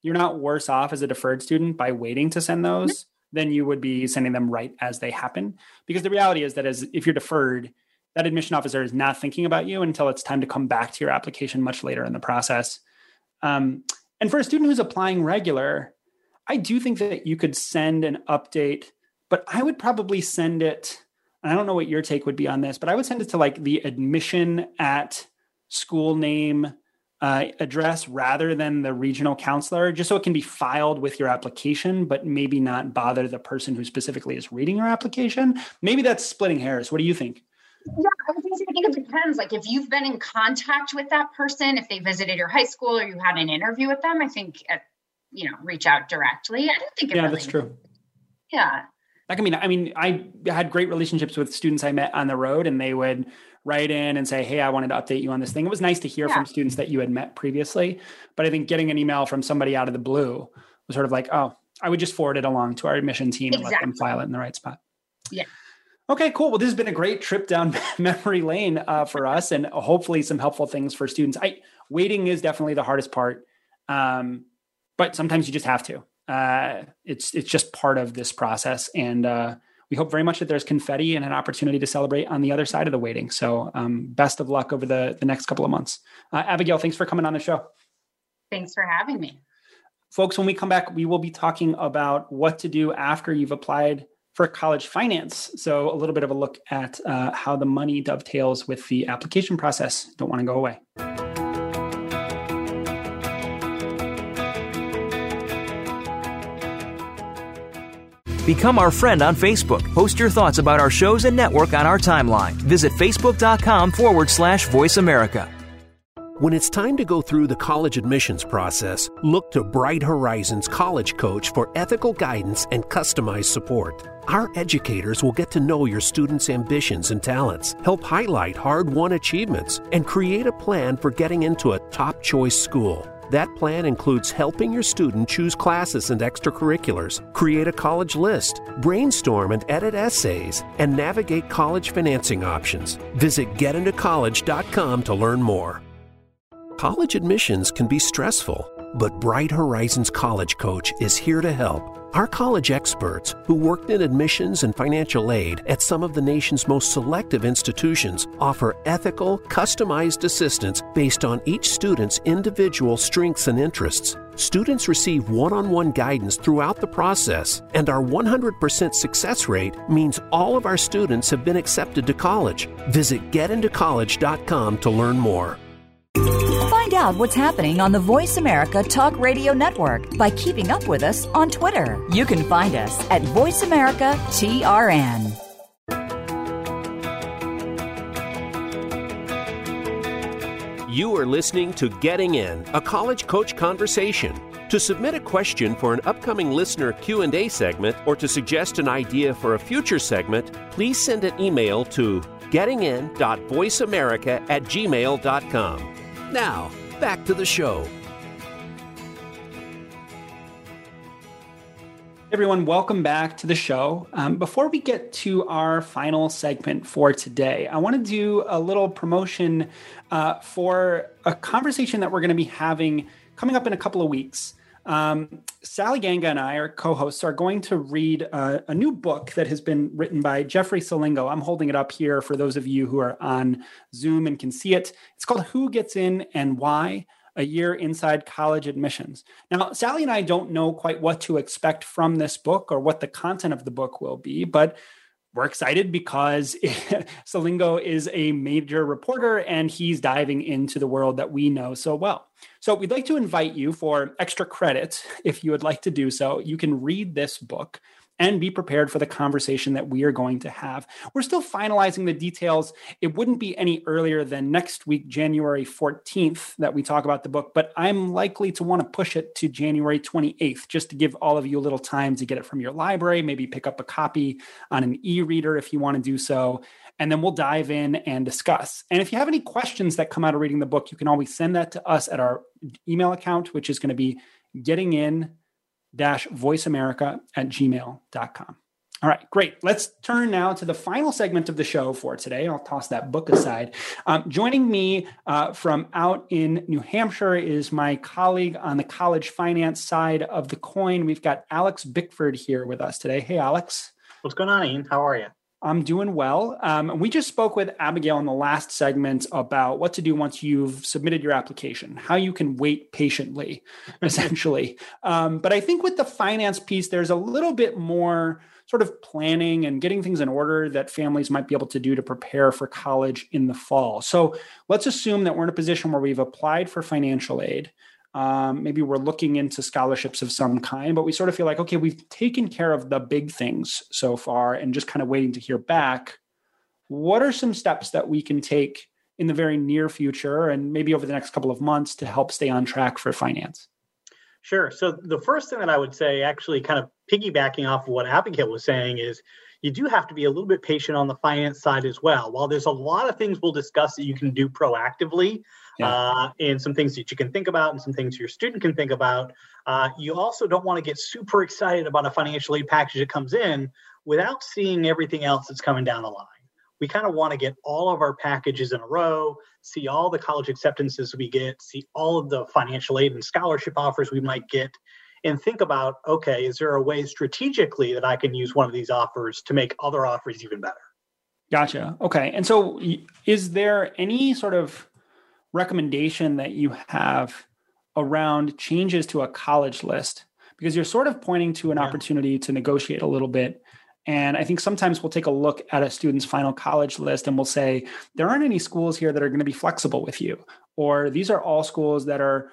you're not worse off as a deferred student by waiting to send those than you would be sending them right as they happen. Because the reality is that as if you're deferred, that admission officer is not thinking about you until it's time to come back to your application much later in the process. Um, and for a student who's applying regular, I do think that you could send an update, but I would probably send it, and I don't know what your take would be on this, but I would send it to like the admission at school name uh, address rather than the regional counselor, just so it can be filed with your application, but maybe not bother the person who specifically is reading your application. Maybe that's splitting hairs. What do you think? Yeah, I think it depends. Like if you've been in contact with that person, if they visited your high school or you had an interview with them, I think, at, you know, reach out directly. I don't think it yeah, really. Yeah, that's true. Yeah. Like, I mean, I mean, I had great relationships with students I met on the road, and they would write in and say, hey, I wanted to update you on this thing. It was nice to hear yeah. from students that you had met previously, but I think getting an email from somebody out of the blue was sort of like, oh, I would just forward it along to our admission team exactly. and let them file it in the right spot. Yeah. Okay, cool. Well, this has been a great trip down memory lane uh, for us, and hopefully some helpful things for students. I waiting is definitely the hardest part. Um, but sometimes you just have to. Uh, it's it's just part of this process. And uh, we hope very much that there's confetti and an opportunity to celebrate on the other side of the waiting. So um, best of luck over the, the next couple of months. Uh, Abigail, thanks for coming on the show. Thanks for having me. Folks, when we come back, we will be talking about what to do after you've applied for college finance. So a little bit of a look at uh, how the money dovetails with the application process. Don't want to go away. Become our friend on Facebook. Post your thoughts about our shows and network on our timeline. Visit facebook.com forward slash Voice America. When it's time to go through the college admissions process, look to Bright Horizons College Coach for ethical guidance and customized support. Our educators will get to know your students' ambitions and talents, help highlight hard-won achievements, and create a plan for getting into a top-choice school. That plan includes helping your student choose classes and extracurriculars, create a college list, brainstorm and edit essays, and navigate college financing options. Visit get into college dot com to learn more. College admissions can be stressful, but Bright Horizons College Coach is here to help. Our college experts, who worked in admissions and financial aid at some of the nation's most selective institutions, offer ethical, customized assistance based on each student's individual strengths and interests. Students receive one-on-one guidance throughout the process, and our one hundred percent success rate means all of our students have been accepted to college. Visit get into college dot com to learn more. Find out what's happening on the Voice America Talk Radio Network by keeping up with us on Twitter. You can find us at Voice America T R N. You are listening to Getting In, a College Coach Conversation. To submit a question for an upcoming listener Q and A segment, or to suggest an idea for a future segment, please send an email to gettingin.voiceamerica at gmail.com. Now, back to the show. Everyone, welcome back to the show. Um, before we get to our final segment for today, I want to do a little promotion uh, for a conversation that we're going to be having coming up in a couple of weeks. Um, Sally Ganga and I, our co-hosts, are going to read uh, a new book that has been written by Jeffrey Selingo. I'm holding it up here for those of you who are on Zoom and can see it. It's called Who Gets In and Why? A Year Inside College Admissions. Now, Sally and I don't know quite what to expect from this book or what the content of the book will be, but we're excited because Selingo is a major reporter and he's diving into the world that we know so well. So we'd like to invite you for extra credit. If you would like to do so, you can read this book and be prepared for the conversation that we are going to have. We're still finalizing the details. It wouldn't be any earlier than next week, January fourteenth, that we talk about the book, but I'm likely to want to push it to January twenty-eighth, just to give all of you a little time to get it from your library, maybe pick up a copy on an e-reader if you want to do so, and then we'll dive in and discuss. And if you have any questions that come out of reading the book, you can always send that to us at our email account, which is going to be gettingin dash voiceamerica at gmail dot com. All right, great. Let's turn now to the final segment of the show for today. I'll toss that book aside. Um, joining me uh, from out in New Hampshire is my colleague on the college finance side of the coin. We've got Alex Bickford here with us today. Hey, Alex. What's going on, Ian? How are you? I'm doing well. Um, we just spoke with Abigail in the last segment about what to do once you've submitted your application, how you can wait patiently, essentially. Um, but I think with the finance piece, there's a little bit more sort of planning and getting things in order that families might be able to do to prepare for college in the fall. So let's assume that we're in a position where we've applied for financial aid. Um, maybe we're looking into scholarships of some kind, but we sort of feel like, okay, we've taken care of the big things so far and just kind of waiting to hear back. What are some steps that we can take in the very near future and maybe over the next couple of months to help stay on track for finance? Sure. So the first thing that I would say, actually kind of piggybacking off of what Abigail was saying, is you do have to be a little bit patient on the finance side as well. While there's a lot of things we'll discuss that you can do proactively, yeah. uh, and some things that you can think about and some things your student can think about, uh, you also don't want to get super excited about a financial aid package that comes in without seeing everything else that's coming down the line. We kind of want to get all of our packages in a row, see all the college acceptances we get, see all of the financial aid and scholarship offers we might get, and think about, okay, is there a way strategically that I can use one of these offers to make other offers even better? Gotcha. Okay. And so is there any sort of recommendation that you have around changes to a college list? Because you're sort of pointing to an yeah. opportunity to negotiate a little bit. And I think sometimes we'll take a look at a student's final college list and we'll say, there aren't any schools here that are going to be flexible with you, or these are all schools that are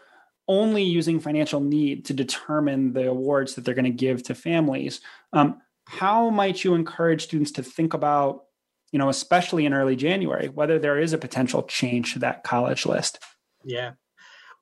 only using financial need to determine the awards that they're going to give to families. Um, how might you encourage students to think about, you know, especially in early January, whether there is a potential change to that college list? Yeah.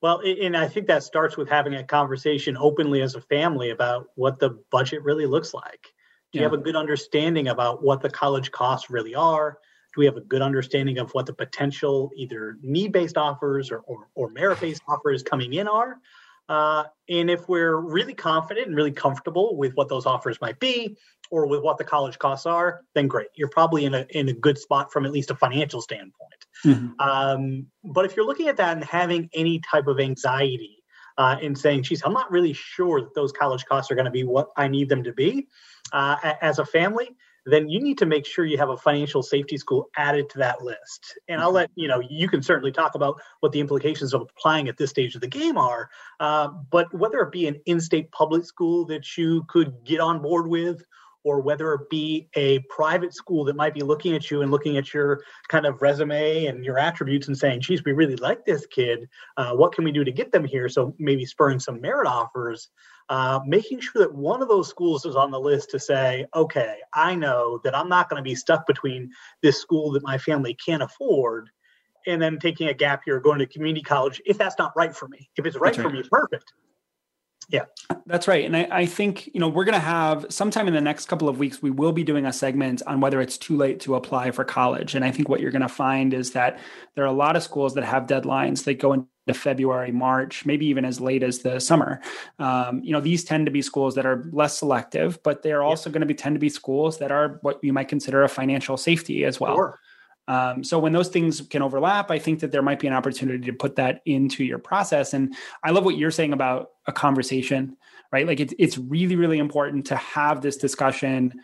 Well, and I think that starts with having a conversation openly as a family about what the budget really looks like. Do you have a good understanding about what the college costs really are? Do we have a good understanding of what the potential either need-based offers or, or, or merit-based offers coming in are? Uh, and if we're really confident and really comfortable with what those offers might be or with what the college costs are, then great. You're probably in a in a good spot from at least a financial standpoint. Mm-hmm. Um, but if you're looking at that and having any type of anxiety uh, and saying, geez, I'm not really sure that those college costs are going to be what I need them to be, Uh, as a family, then you need to make sure you have a financial safety school added to that list. And I'll let you know, you can certainly talk about what the implications of applying at this stage of the game are. Uh, but whether it be an in-state public school that you could get on board with, or whether it be a private school that might be looking at you and looking at your kind of resume and your attributes and saying, geez, we really like this kid. Uh, what can we do to get them here? So maybe spurring some merit offers. Uh, making sure that one of those schools is on the list to say, okay, I know that I'm not going to be stuck between this school that my family can't afford and then taking a gap year, going to community college, if that's not right for me. If it's right, right. for me, perfect. Yeah, that's right. And I, I think, you know, we're going to have sometime in the next couple of weeks, we will be doing a segment on whether it's too late to apply for college. And I think what you're going to find is that there are a lot of schools that have deadlines that go into February, March, maybe even as late as the summer. Um, you know, these tend to be schools that are less selective, but they're also yeah. going to be tend to be schools that are what you might consider a financial safety as well. Sure. Um, so when those things can overlap, I think that there might be an opportunity to put that into your process. And I love what you're saying about a conversation, right? Like it's, it's really, really important to have this discussion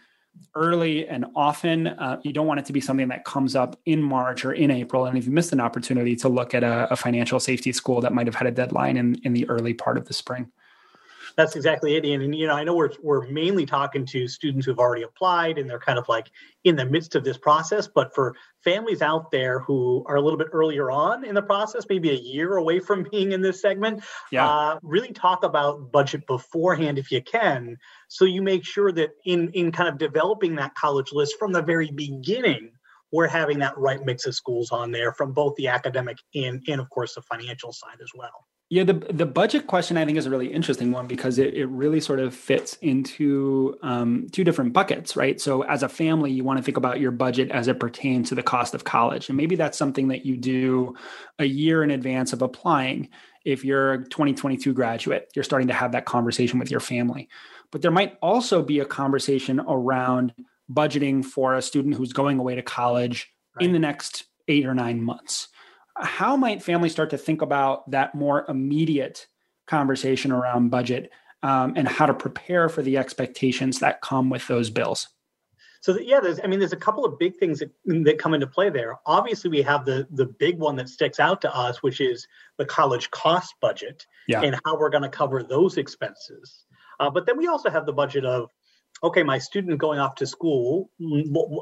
early and often. Uh, you don't want it to be something that comes up in March or in April. And if you missed an opportunity to look at a, a financial safety school that might have had a deadline in, in the early part of the spring. That's exactly it, Ian. And, you know, I know we're we're mainly talking to students who've already applied and they're kind of like in the midst of this process. But for families out there who are a little bit earlier on in the process, maybe a year away from being in this segment, yeah. uh, really talk about budget beforehand if you can. So you make sure that in, in kind of developing that college list from the very beginning, we're having that right mix of schools on there from both the academic and, and of course, the financial side as well. Yeah, the the budget question, I think, is a really interesting one because it, it really sort of fits into um, two different buckets, right? So as a family, you want to think about your budget as it pertains to the cost of college. And maybe that's something that you do a year in advance of applying. If you're a twenty twenty-two graduate, you're starting to have that conversation with your family. But there might also be a conversation around budgeting for a student who's going away to college right. in the next eight or nine months. How might families start to think about that more immediate conversation around budget um, and how to prepare for the expectations that come with those bills? So that, yeah, there's, I mean, there's a couple of big things that, that come into play there. Obviously, we have the the big one that sticks out to us, which is the college cost budget yeah. and how we're going to cover those expenses. Uh, but then we also have the budget of, okay, my student going off to school,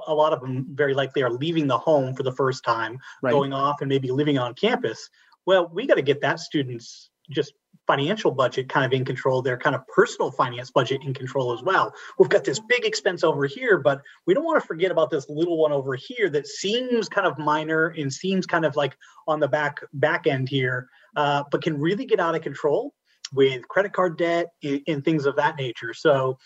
a lot of them very likely are leaving the home for the first time, right. going off and maybe living on campus. Well, we got to get that student's just financial budget kind of in control, their kind of personal finance budget in control as well. We've got this big expense over here, but we don't want to forget about this little one over here that seems kind of minor and seems kind of like on the back back end here, uh, but can really get out of control with credit card debt and, and things of that nature. So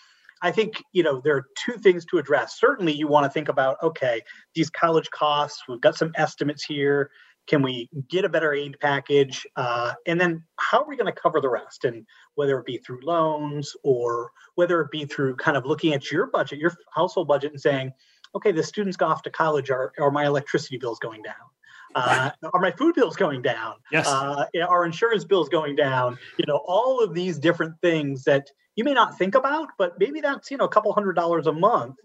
I think, you know, there are two things to address. Certainly you want to think about, okay, these college costs, we've got some estimates here. Can we get a better aid package? Uh, and then how are we going to cover the rest? And whether it be through loans or whether it be through kind of looking at your budget, your household budget and saying, okay, the students go off to college, are, are my electricity bills going down? Uh, are my food bills going down? Yes. Uh, are insurance bills going down? You know, all of these different things that you may not think about, but maybe that's, you know, a couple hundred dollars a month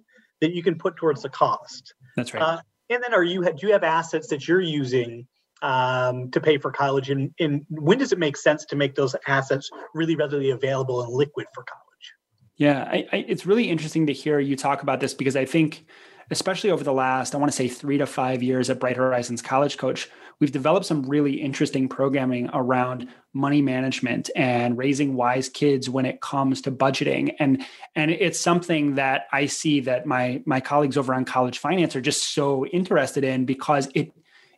that you can put towards the cost. That's right. Uh, and then are you, do you have assets that you're using um, to pay for college? And, and when does it make sense to make those assets really readily available and liquid for college? Yeah, I, I, it's really interesting to hear you talk about this because I think, especially over the last, I want to say three to five years at Bright Horizons College Coach, we've developed some really interesting programming around money management and raising wise kids when it comes to budgeting. And, and it's something that I see that my, my colleagues over on college finance are just so interested in because it,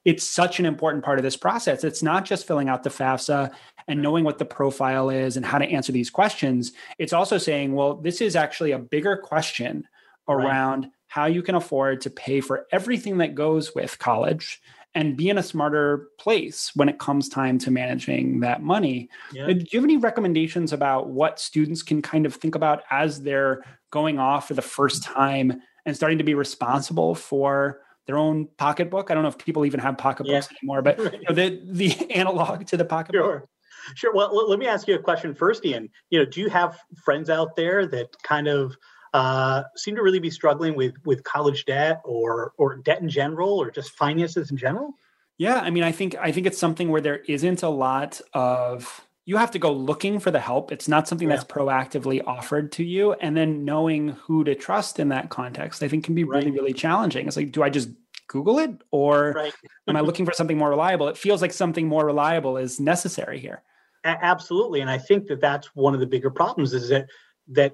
it's such an important part of this process. It's not just filling out the FAFSA and knowing what the profile is and how to answer these questions. It's also saying, well, this is actually a bigger question around right. how you can afford to pay for everything that goes with college and be in a smarter place when it comes time to managing that money. Yeah. Do you have any recommendations about what students can kind of think about as they're going off for the first time and starting to be responsible for their own pocketbook? I don't know if people even have pocketbooks yeah. anymore, but you know, the, the analog to the pocketbook. Sure. Sure. Well, let me ask you a question first, Ian. You know, do you have friends out there that kind of Uh, seem to really be struggling with with college debt or or debt in general or just finances in general? Yeah, I mean, I think I think it's something where there isn't a lot of, you have to go looking for the help. It's not something yeah. that's proactively offered to you. And then knowing who to trust in that context, I think can be right. really, really challenging. It's like, do I just Google it or right. am I looking for something more reliable? It feels like something more reliable is necessary here. A- absolutely. And I think that that's one of the bigger problems is that that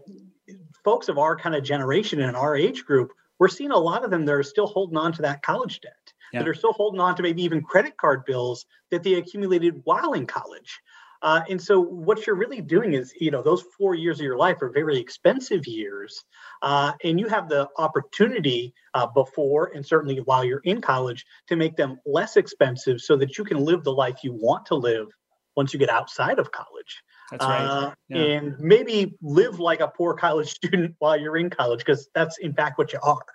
folks of our kind of generation and our age group, we're seeing a lot of them that are still holding on to that college debt, yeah. that are still holding on to maybe even credit card bills that they accumulated while in college. Uh, and so what you're really doing is, you know, those four years of your life are very expensive years. Uh, and you have the opportunity uh, before and certainly while you're in college to make them less expensive so that you can live the life you want to live once you get outside of college. That's right. Uh, yeah. And maybe live like a poor college student while you're in college, because that's in fact what you are.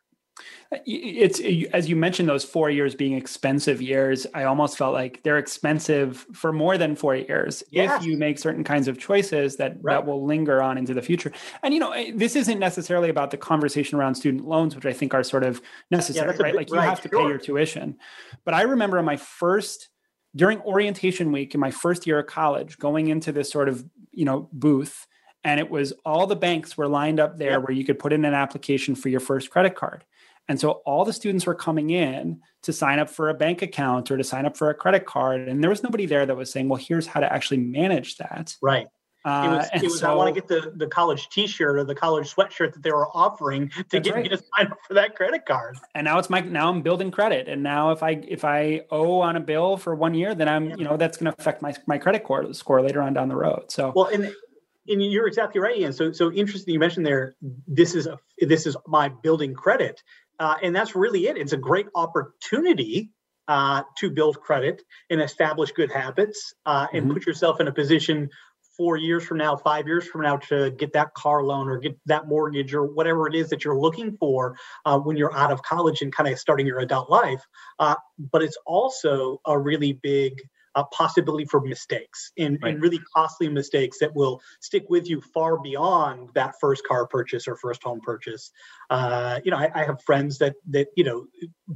It's, as you mentioned, those four years being expensive years, I almost felt like they're expensive for more than four years. Yes. If you make certain kinds of choices that, right. that will linger on into the future. And, you know, this isn't necessarily about the conversation around student loans, which I think are sort of necessary, yeah, right? Big, like you right, have to sure. pay your tuition. But I remember in my first, during orientation week in my first year of college, going into this sort of, you know, booth, and it was all the banks were lined up there yep. where you could put in an application for your first credit card. And so all the students were coming in to sign up for a bank account or to sign up for a credit card. And there was nobody there that was saying, well, here's how to actually manage that. Right. Uh, it was, it was so, I want to get the, the college t-shirt or the college sweatshirt that they were offering to get right. me to sign up for that credit card. And now it's my, now I'm building credit. And now if I, if I owe on a bill for one year, then I'm, yeah. you know, that's going to affect my, my credit score later on down the road. So, well, and And you're exactly right, Ian. So, so interesting. You mentioned there. This is a. This is my building credit, uh, and that's really it. It's a great opportunity uh, to build credit and establish good habits, uh, and mm-hmm. put yourself in a position four years from now, five years from now, to get that car loan or get that mortgage or whatever it is that you're looking for uh, when you're out of college and kind of starting your adult life. Uh, but it's also a really big. A possibility for mistakes and, right. and really costly mistakes that will stick with you far beyond that first car purchase or first home purchase. Uh, you know, I, I have friends that, that, you know,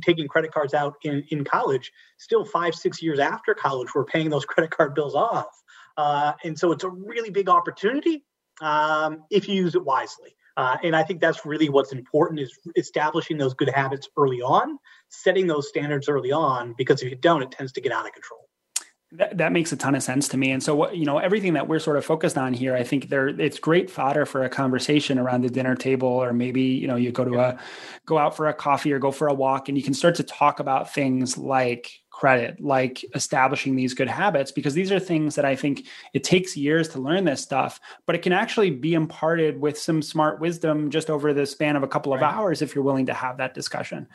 taking credit cards out in, in college, still five, six years after college, we're paying those credit card bills off. Uh, and so it's a really big opportunity um, if you use it wisely. Uh, and I think that's really what's important, is establishing those good habits early on, setting those standards early on, because if you don't, it tends to get out of control. That, that makes a ton of sense to me. And so, what, you know, everything that we're sort of focused on here, I think there it's great fodder for a conversation around the dinner table, or maybe, you know, you go to a, go out for a coffee or go for a walk, and you can start to talk about things like credit, like establishing these good habits, because these are things that I think it takes years to learn this stuff, but it can actually be imparted with some smart wisdom just over the span of a couple of right. hours, if you're willing to have that discussion.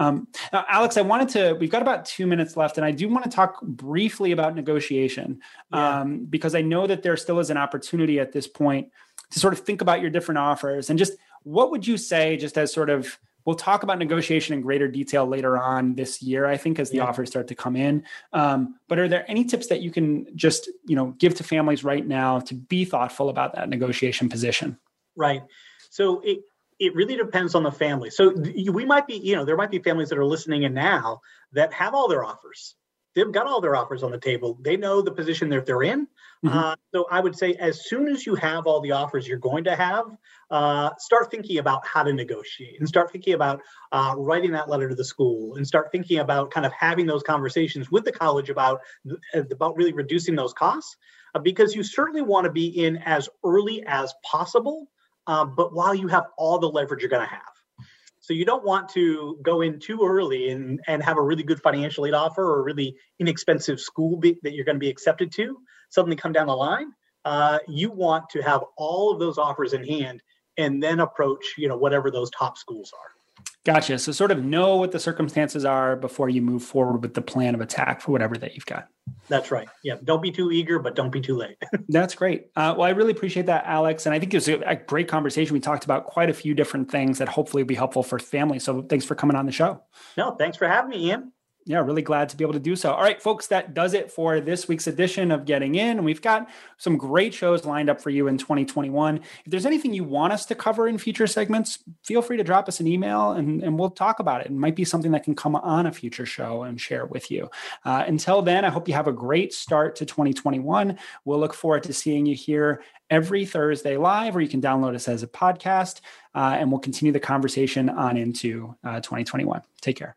Um, now, Alex, I wanted to, we've got about two minutes left, and I do want to talk briefly about negotiation, yeah. um, because I know that there still is an opportunity at this point to sort of think about your different offers. And just what would you say, just as sort of, we'll talk about negotiation in greater detail later on this year, I think, as the yeah. offers start to come in. Um, but are there any tips that you can just, you know, give to families right now to be thoughtful about that negotiation position? Right. So it, It really depends on the family. So we might be, you know, there might be families that are listening in now that have all their offers. They've got all their offers on the table. They know the position that they're in. Mm-hmm. Uh, so I would say, as soon as you have all the offers you're going to have, uh, start thinking about how to negotiate, and start thinking about uh, writing that letter to the school, and start thinking about kind of having those conversations with the college about, about really reducing those costs, uh, because you certainly want to be in as early as possible. Uh, but while you have all the leverage you're going to have. So you don't want to go in too early and, and have a really good financial aid offer or a really inexpensive school be, that you're going to be accepted to suddenly come down the line. Uh, you want to have all of those offers in hand and then approach, you know, whatever those top schools are. Gotcha. So sort of know what the circumstances are before you move forward with the plan of attack for whatever that you've got. That's right. Yeah. Don't be too eager, but don't be too late. That's great. Uh, well, I really appreciate that, Alex. And I think it was a great conversation. We talked about quite a few different things that hopefully will be helpful for families. So thanks for coming on the show. No, thanks for having me, Ian. Yeah, really glad to be able to do so. All right, folks, that does it for this week's edition of Getting In. We've got some great shows lined up for you in twenty twenty-one. If there's anything you want us to cover in future segments, feel free to drop us an email and, and we'll talk about it. It might be something that can come on a future show and share with you. Uh, until then, I hope you have a great start to twenty twenty-one. We'll look forward to seeing you here every Thursday live, or you can download us as a podcast, uh, and we'll continue the conversation on into uh, twenty twenty-one. Take care.